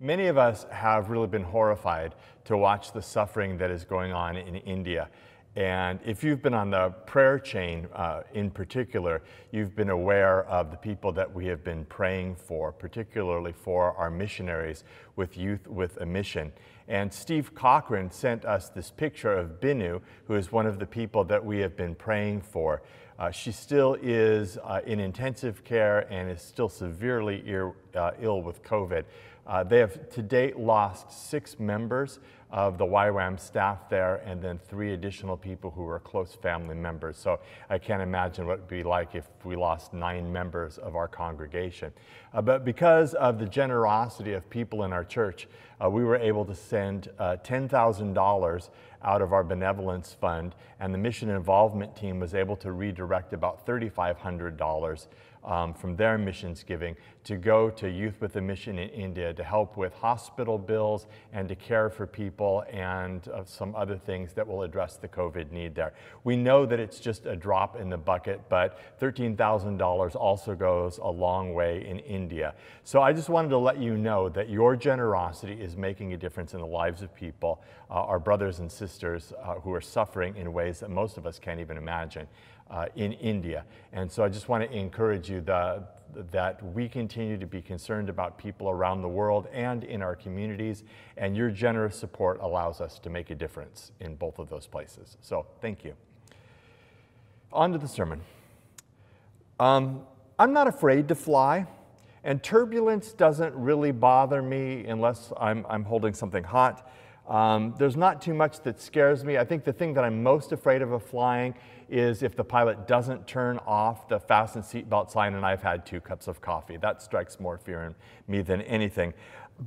Many of us have really been horrified to watch the suffering that is going on in India. And if you've been on the prayer chain in particular, you've been aware of the people that we have been praying for, particularly for our missionaries with Youth with a Mission. And Steve Cochran sent us this picture of Binu, who is one of the people that we have been praying for. She still is in intensive care and is still severely ill with COVID. They have to date lost 6 members of the YWAM staff there, and then 3 additional people who were close family members. So I can't imagine what it would be like if we lost 9 members of our congregation. But because of the generosity of people in our church, we were able to send $10,000 out of our benevolence fund, and the mission involvement team was able to redirect about $3,500 from their missions giving to go to Youth with a Mission in India to help with hospital bills and to care for people and some other things that will address the COVID need there. We know that it's just a drop in the bucket, but $13,000 also goes a long way in India. So I just wanted to let you know that your generosity is making a difference in the lives of people, our brothers and sisters who are suffering in ways that most of us can't even imagine in India. And so I just want to encourage you that we continue to be concerned about people around the world and in our communities, and your generous support allows us to make a difference in both of those places. So thank you. On to the sermon. I'm not afraid to fly, and turbulence doesn't really bother me unless I'm holding something hot. There's not too much that scares me. I think the thing that I'm most afraid of flying is if the pilot doesn't turn off the fasten seatbelt sign, and I've had 2 cups of coffee. That strikes more fear in me than anything.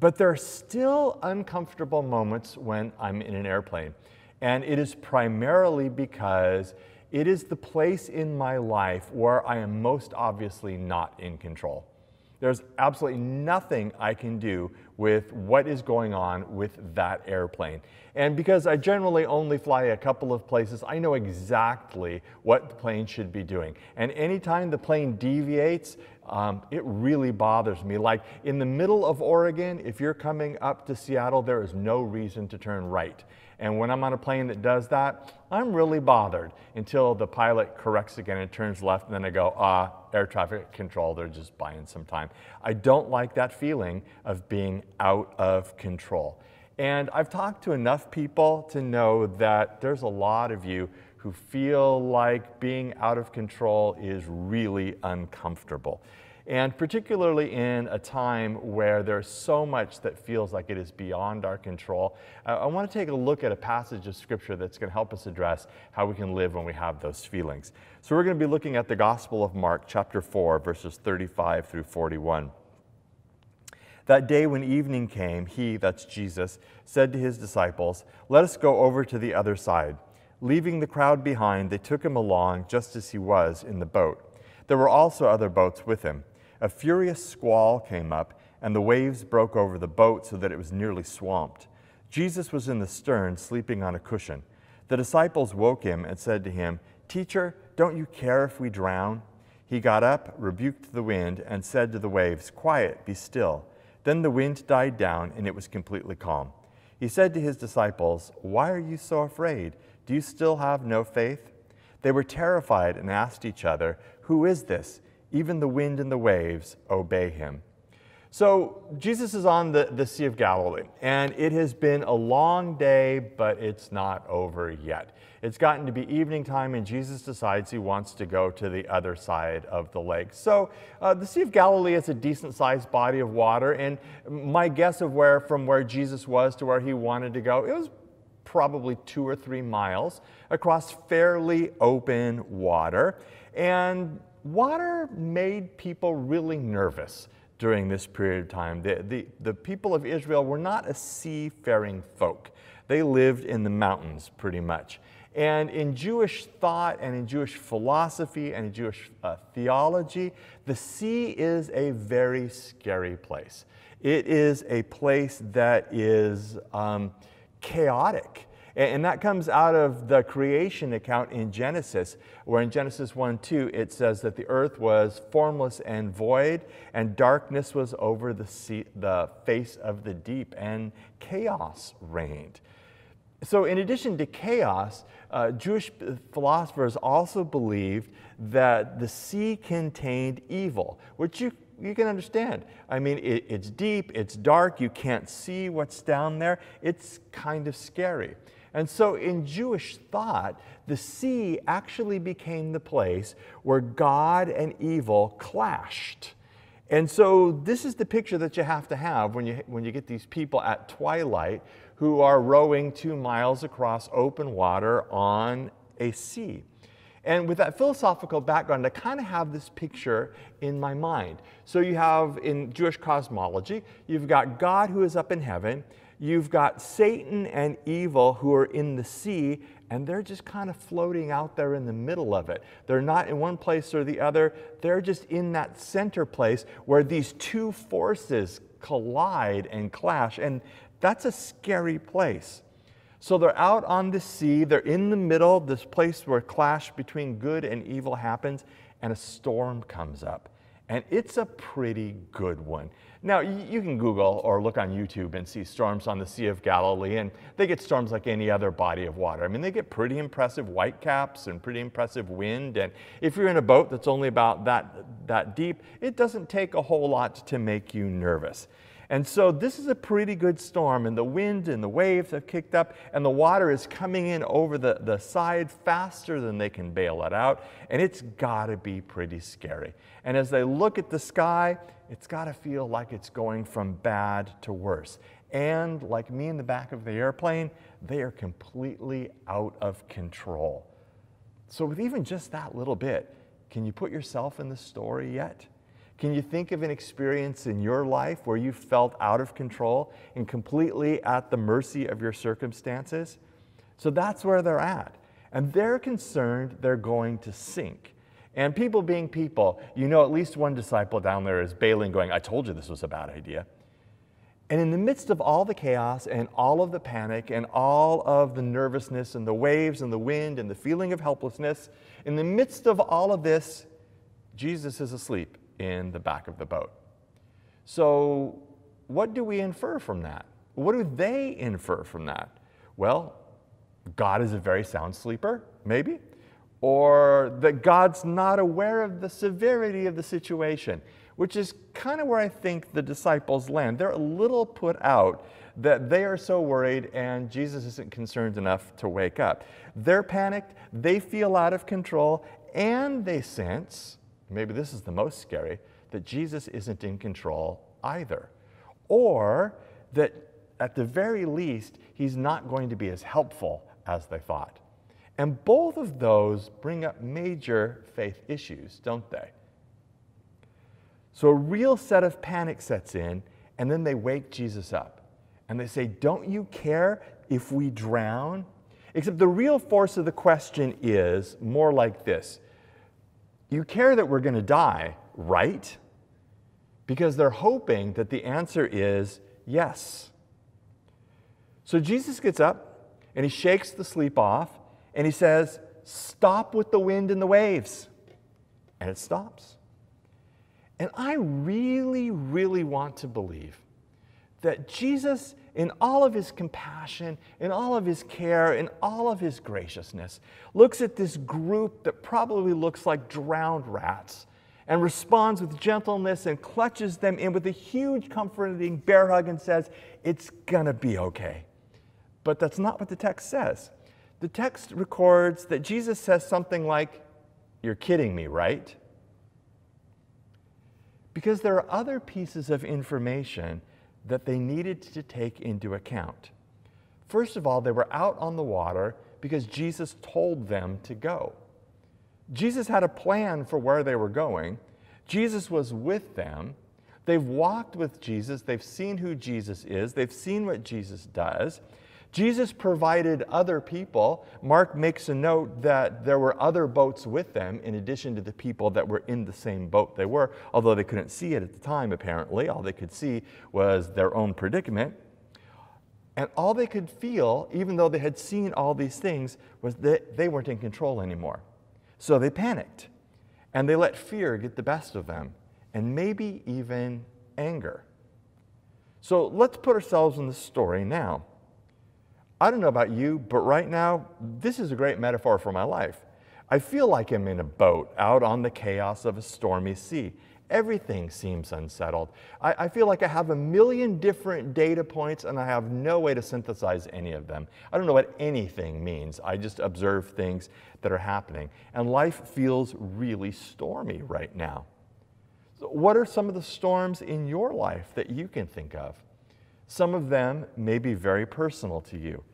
But there are still uncomfortable moments when I'm in an airplane. And it is primarily because it is the place in my life where I am most obviously not in control. There's absolutely nothing I can do with what is going on with that airplane. And because I generally only fly a couple of places, I know exactly what the plane should be doing. And anytime the plane deviates, it really bothers me. Like in the middle of Oregon, if you're coming up to Seattle, there is no reason to turn right. And when I'm on a plane that does that, I'm really bothered until the pilot corrects again and turns left, and then I go, ah, air traffic control, they're just buying some time. I don't like that feeling of being out of control. And I've talked to enough people to know that there's a lot of you who feel like being out of control is really uncomfortable. And particularly in a time where there's so much that feels like it is beyond our control, I want to take a look at a passage of Scripture that's going to help us address how we can live when we have those feelings. So we're going to be looking at the Gospel of Mark, chapter 4, verses 35 through 41. That day when evening came, he, that's Jesus, said to his disciples, "Let us go over to the other side." Leaving the crowd behind, they took him along just as he was in the boat. There were also other boats with him. A furious squall came up, and the waves broke over the boat so that it was nearly swamped. Jesus was in the stern, sleeping on a cushion. The disciples woke him and said to him, "Teacher, don't you care if we drown?" He got up, rebuked the wind, and said to the waves, "Quiet, be still." Then the wind died down, and it was completely calm. He said to his disciples, "Why are you so afraid? Do you still have no faith?" They were terrified and asked each other, "Who is this? Even the wind and the waves obey him." So Jesus is on the Sea of Galilee, and it has been a long day, but it's not over yet. It's gotten to be evening time, and Jesus decides he wants to go to the other side of the lake. So the Sea of Galilee is a decent-sized body of water, and my guess of from where Jesus was to where he wanted to go, it was probably 2 or 3 miles across fairly open water. And water made people really nervous during this period of time. The people of Israel were not a seafaring folk. They lived in the mountains pretty much. And in Jewish thought and in Jewish philosophy and in Jewish theology, the sea is a very scary place. It is a place that is chaotic. And that comes out of the creation account in Genesis, where in Genesis 1:2 it says that the earth was formless and void, and darkness was over the face of the deep, and chaos reigned. So in addition to chaos, Jewish philosophers also believed that the sea contained evil, which you can understand. I mean, it's deep, it's dark, you can't see what's down there. It's kind of scary. And so in Jewish thought, the sea actually became the place where God and evil clashed. And so this is the picture that you have to have when you get these people at twilight who are rowing 2 miles across open water on a sea. And with that philosophical background, I kind of have this picture in my mind. So you have, in Jewish cosmology, you've got God who is up in heaven, you've got Satan and evil who are in the sea, and they're just kind of floating out there in the middle of it. They're not in one place or the other, they're just in that center place where these two forces collide and clash, and that's a scary place. So they're out on the sea, they're in the middle, this place where clash between good and evil happens, and a storm comes up. And it's a pretty good one. Now, you can Google or look on YouTube and see storms on the Sea of Galilee, and they get storms like any other body of water. I mean, they get pretty impressive white caps and pretty impressive wind, and if you're in a boat that's only about that deep, it doesn't take a whole lot to make you nervous. And so this is a pretty good storm, and the wind and the waves have kicked up, and the water is coming in over the side faster than they can bail it out, and it's gotta be pretty scary. And as they look at the sky, it's gotta feel like it's going from bad to worse. And like me in the back of the airplane, they are completely out of control. So with even just that little bit, can you put yourself in the story yet? Can you think of an experience in your life where you felt out of control and completely at the mercy of your circumstances? So that's where they're at. And they're concerned they're going to sink. And people being people, you know, at least one disciple down there is bailing going, I told you this was a bad idea. And in the midst of all the chaos and all of the panic and all of the nervousness and the waves and the wind and the feeling of helplessness, in the midst of all of this, Jesus is asleep in the back of the boat. So what do we infer from that? What do they infer from that? Well, God is a very sound sleeper, maybe, or that God's not aware of the severity of the situation, which is kind of where I think the disciples land. They're a little put out that they are so worried and Jesus isn't concerned enough to wake up. They're panicked, they feel out of control, and they sense, maybe this is the most scary, that Jesus isn't in control either. Or that at the very least, he's not going to be as helpful as they thought. And both of those bring up major faith issues, don't they? So a real set of panic sets in, and then they wake Jesus up. And they say, don't you care if we drown? Except the real force of the question is more like this. You care that we're going to die, right? Because they're hoping that the answer is yes. So Jesus gets up and he shakes the sleep off and he says, stop with the wind and the waves. And it stops. And I really, really want to believe that Jesus, in all of his compassion, in all of his care, in all of his graciousness, looks at this group that probably looks like drowned rats and responds with gentleness and clutches them in with a huge comforting bear hug and says, it's gonna be okay. But that's not what the text says. The text records that Jesus says something like, you're kidding me, right? Because there are other pieces of information that they needed to take into account. First of all, they were out on the water because Jesus told them to go. Jesus had a plan for where they were going. Jesus was with them. They've walked with Jesus. They've seen who Jesus is. They've seen what Jesus does. Jesus provided other people. Mark makes a note that there were other boats with them in addition to the people that were in the same boat they were, although they couldn't see it at the time, apparently. All they could see was their own predicament. And all they could feel, even though they had seen all these things, was that they weren't in control anymore. So they panicked, and they let fear get the best of them, and maybe even anger. So let's put ourselves in the story now. I don't know about you, but right now, this is a great metaphor for my life. I feel like I'm in a boat out on the chaos of a stormy sea. Everything seems unsettled. I feel like I have a million different data points and I have no way to synthesize any of them. I don't know what anything means. I just observe things that are happening. And life feels really stormy right now. So what are some of the storms in your life that you can think of? Some of them may be very personal to you.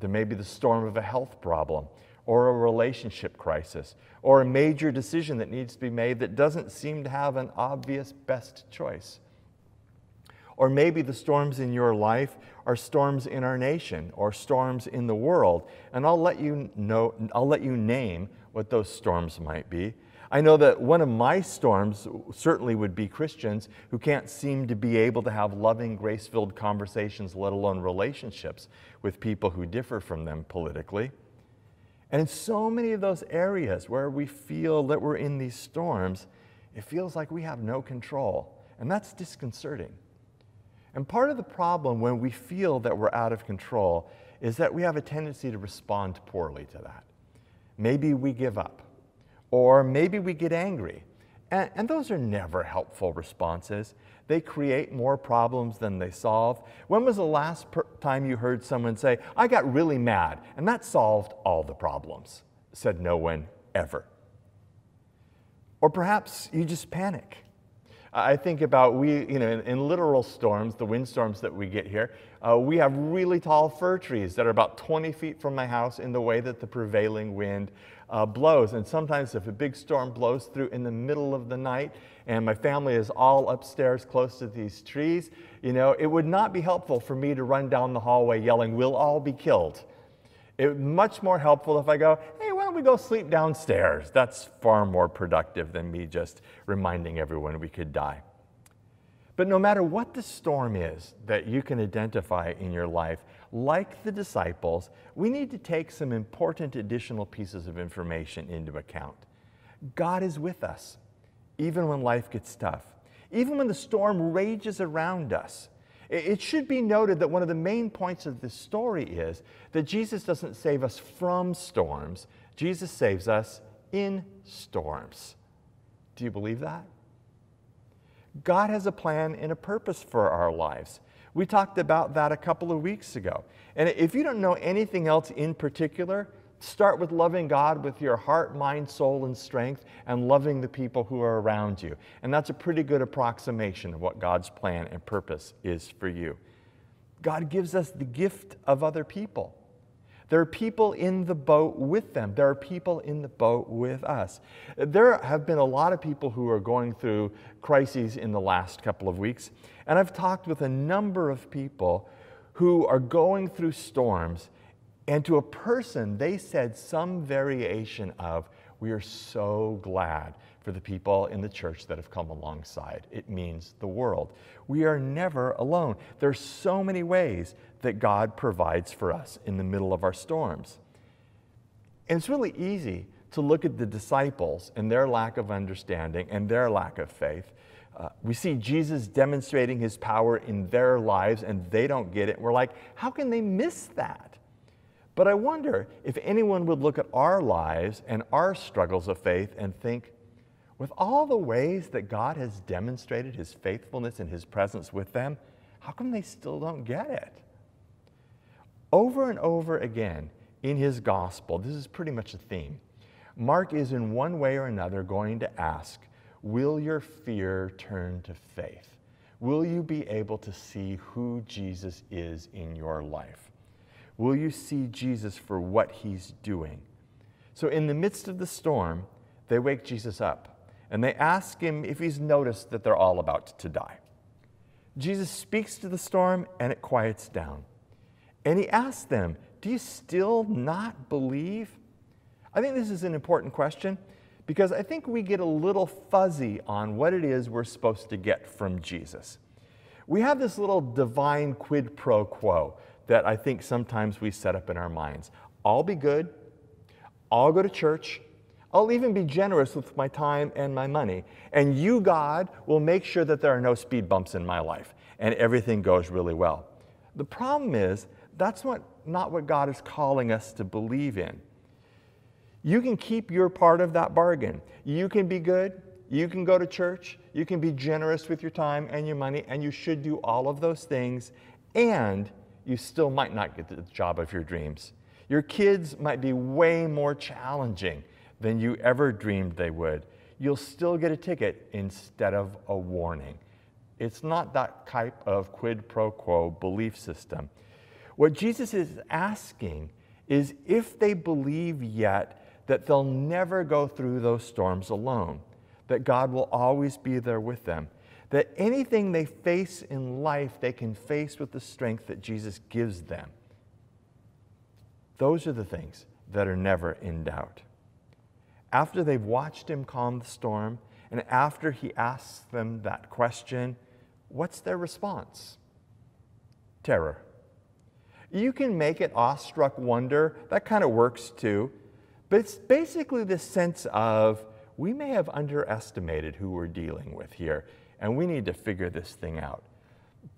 There may be the storm of a health problem, or a relationship crisis, or a major decision that needs to be made that doesn't seem to have an obvious best choice. Or maybe the storms in your life are storms in our nation, or storms in the world, and I'll let you name what those storms might be. I know that one of my storms certainly would be Christians who can't seem to be able to have loving, grace-filled conversations, let alone relationships with people who differ from them politically. And in so many of those areas where we feel that we're in these storms, it feels like we have no control. And that's disconcerting. And part of the problem when we feel that we're out of control is that we have a tendency to respond poorly to that. Maybe we give up, or maybe we get angry. And those are never helpful responses. They create more problems than they solve. When was the last time you heard someone say, "I got really mad, and that solved all the problems"? Said no one ever. Or perhaps you just panic. I think about in literal storms, the windstorms that we get here, we have really tall fir trees that are about 20 feet from my house in the way that the prevailing wind blows. And sometimes if a big storm blows through in the middle of the night and my family is all upstairs close to these trees, it would not be helpful for me to run down the hallway yelling, "We'll all be killed." It's much more helpful if I go, "Hey, why don't we go sleep downstairs?" That's far more productive than me just reminding everyone we could die. But no matter what the storm is that you can identify in your life, like the disciples, we need to take some important additional pieces of information into account. God is with us, even when life gets tough, even when the storm rages around us. It should be noted that one of the main points of this story is that Jesus doesn't save us from storms. Jesus saves us in storms. Do you believe that? God has a plan and a purpose for our lives. We talked about that a couple of weeks ago. And if you don't know anything else in particular, start with loving God with your heart, mind, soul, and strength, and loving the people who are around you. And that's a pretty good approximation of what God's plan and purpose is for you. God gives us the gift of other people. There are people in the boat with them. There are people in the boat with us. There have been a lot of people who are going through crises in the last couple of weeks, and I've talked with a number of people who are going through storms, and to a person, they said some variation of, "We are so glad for the people in the church that have come alongside. It means the world. We are never alone." There are so many ways that God provides for us in the middle of our storms. And it's really easy to look at the disciples and their lack of understanding and their lack of faith. We see Jesus demonstrating his power in their lives and they don't get it. We're like, how can they miss that? But I wonder if anyone would look at our lives and our struggles of faith and think, with all the ways that God has demonstrated his faithfulness and his presence with them, how come they still don't get it? Over and over again in his gospel, this is pretty much a theme. Mark is in one way or another going to ask, will your fear turn to faith? Will you be able to see who Jesus is in your life? Will you see Jesus for what he's doing? So in the midst of the storm, they wake Jesus up and they ask him if he's noticed that they're all about to die. Jesus speaks to the storm and it quiets down. And he asks them, do you still not believe? I think this is an important question because I think we get a little fuzzy on what it is we're supposed to get from Jesus. We have this little divine quid pro quo that I think sometimes we set up in our minds. I'll be good. I'll go to church. I'll even be generous with my time and my money. And you, God, will make sure that there are no speed bumps in my life and everything goes really well. The problem is, that's not what God is calling us to believe in. You can keep your part of that bargain. You can be good. You can go to church. You can be generous with your time and your money, and you should do all of those things, and you still might not get the job of your dreams. Your kids might be way more challenging than you ever dreamed they would. You'll still get a ticket instead of a warning. It's not that type of quid pro quo belief system. What Jesus is asking is if they believe yet that they'll never go through those storms alone, that God will always be there with them, that anything they face in life, they can face with the strength that Jesus gives them. Those are the things that are never in doubt. After they've watched him calm the storm, and after he asks them that question, what's their response? Terror. You can make it awestruck wonder. That kind of works too. But it's basically this sense of, we may have underestimated who we're dealing with here, and we need to figure this thing out.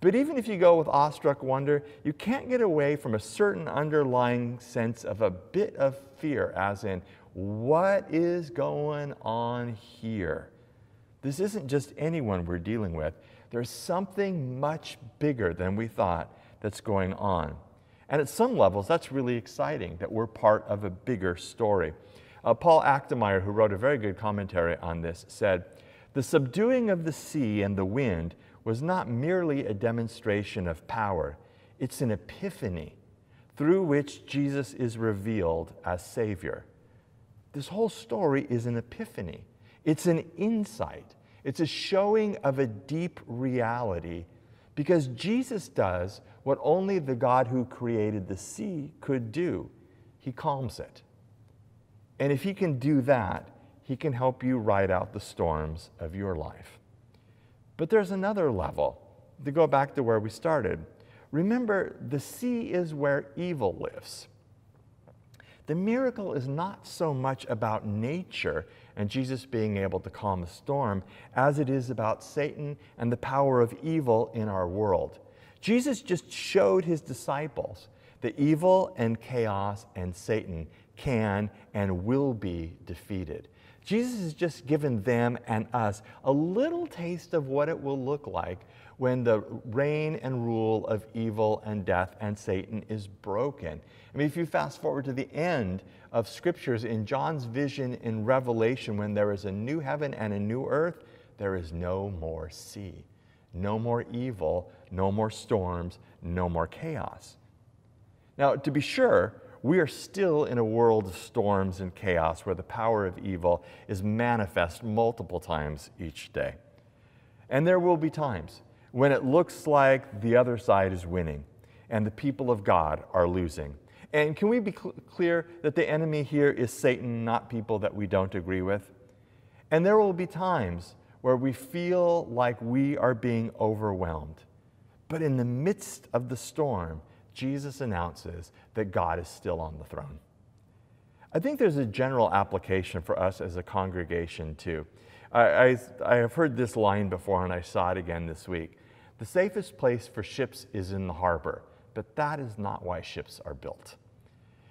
But even if you go with awestruck wonder, you can't get away from a certain underlying sense of a bit of fear, as in, what is going on here? This isn't just anyone we're dealing with. There's something much bigger than we thought that's going on. And at some levels, that's really exciting that we're part of a bigger story. Paul Achtemeyer, who wrote a very good commentary on this, said, "The subduing of the sea and the wind was not merely a demonstration of power. It's an epiphany through which Jesus is revealed as Savior." This whole story is an epiphany. It's an insight. It's a showing of a deep reality, because Jesus does what only the God who created the sea could do. He calms it. And if he can do that, he can help you ride out the storms of your life. But there's another level. To go back to where we started, remember, the sea is where evil lives. The miracle is not so much about nature and Jesus being able to calm a storm as it is about Satan and the power of evil in our world. Jesus just showed his disciples that evil and chaos and Satan can and will be defeated. Jesus has just given them and us a little taste of what it will look like when the reign and rule of evil and death and Satan is broken. I mean, if you fast forward to the end of scriptures in John's vision in Revelation, when there is a new heaven and a new earth, there is no more sea, no more evil, no more storms, no more chaos. Now, to be sure, we are still in a world of storms and chaos where the power of evil is manifest multiple times each day. And there will be times when it looks like the other side is winning and the people of God are losing. And can we be clear that the enemy here is Satan, not people that we don't agree with? And there will be times where we feel like we are being overwhelmed. But in the midst of the storm, Jesus announces that God is still on the throne. I think there's a general application for us as a congregation too. I have heard this line before, and I saw it again this week. The safest place for ships is in the harbor, but that is not why ships are built.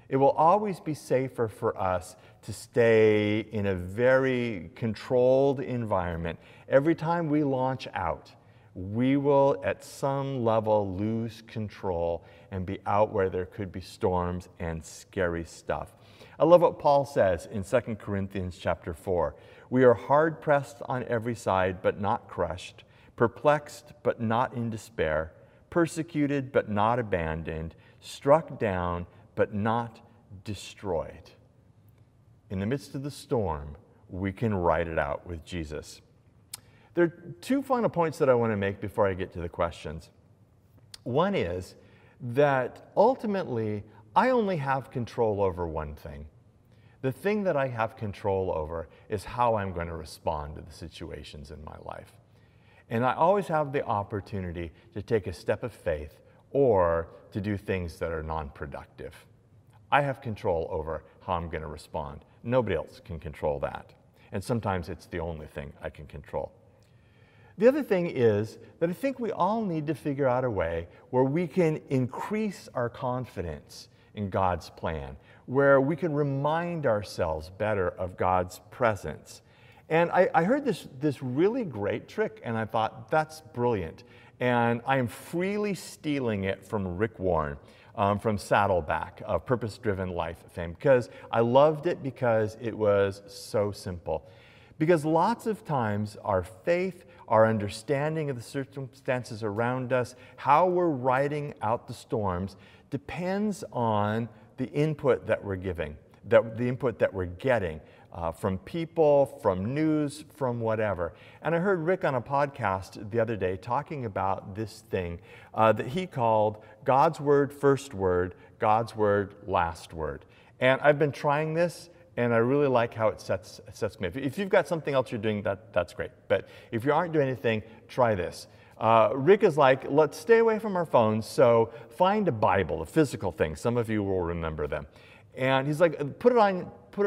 It will always be safer for us to stay in a very controlled environment. Every time we launch out, we will at some level lose control and be out where there could be storms and scary stuff. I love what Paul says in 2 Corinthians chapter 4. We are hard pressed on every side, but not crushed, perplexed, but not in despair, persecuted, but not abandoned, struck down, but not destroyed. In the midst of the storm, we can ride it out with Jesus. There are two final points that I want to make before I get to the questions. One is that ultimately, I only have control over one thing. The thing that I have control over is how I'm going to respond to the situations in my life. And I always have the opportunity to take a step of faith or to do things that are non-productive. I have control over how I'm going to respond. Nobody else can control that. And sometimes it's the only thing I can control. The other thing is that I think we all need to figure out a way where we can increase our confidence in God's plan, where we can remind ourselves better of God's presence. And I heard this really great trick, and I thought, that's brilliant. And I am freely stealing it from Rick Warren, from Saddleback, of Purpose Driven Life fame, because I loved it because it was so simple. Because lots of times our faith, our understanding of the circumstances around us, how we're riding out the storms, depends on the input that we're giving, the input that we're getting from people, from news, from whatever. And I heard Rick on a podcast the other day talking about this thing that he called God's Word First Word, God's Word Last Word. And I've been trying this, and I really like how it sets me up. If you've got something else you're doing, that's great. But if you aren't doing anything, try this. Rick is like, let's stay away from our phones, so find a Bible, a physical thing. Some of you will remember them. And he's like, put it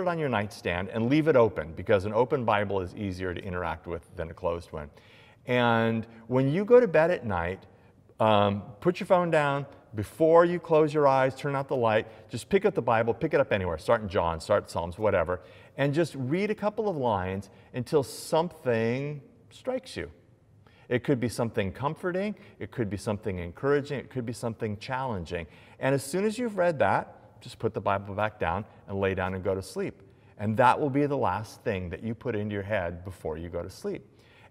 on your nightstand and leave it open, because an open Bible is easier to interact with than a closed one. And when you go to bed at night, put your phone down. Before you close your eyes, turn out the light, just pick up the Bible, pick it up anywhere. Start in John, start in Psalms, whatever. And just read a couple of lines until something strikes you. It could be something comforting. It could be something encouraging. It could be something challenging. And as soon as you've read that, just put the Bible back down and lay down and go to sleep. And that will be the last thing that you put into your head before you go to sleep.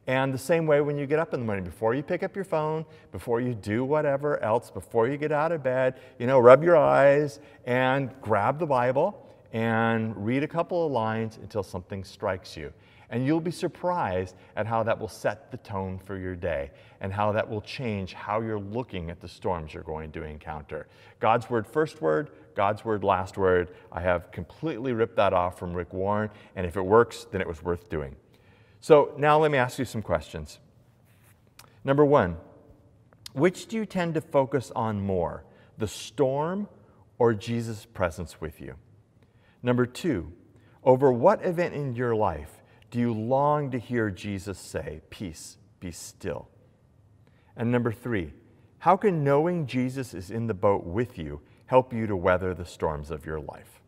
And the same way when you get up in the morning, before you pick up your phone, before you do whatever else, before you get out of bed, you know, rub your eyes and grab the Bible and read a couple of lines until something strikes you. And you'll be surprised at how that will set the tone for your day and how that will change how you're looking at the storms you're going to encounter. God's Word First Word, God's Word Last Word. I have completely ripped that off from Rick Warren, and if it works, then it was worth doing. So now let me ask you some questions. Number one, which do you tend to focus on more, the storm or Jesus' presence with you? Number two, over what event in your life do you long to hear Jesus say, peace, be still? And number three, how can knowing Jesus is in the boat with you help you to weather the storms of your life?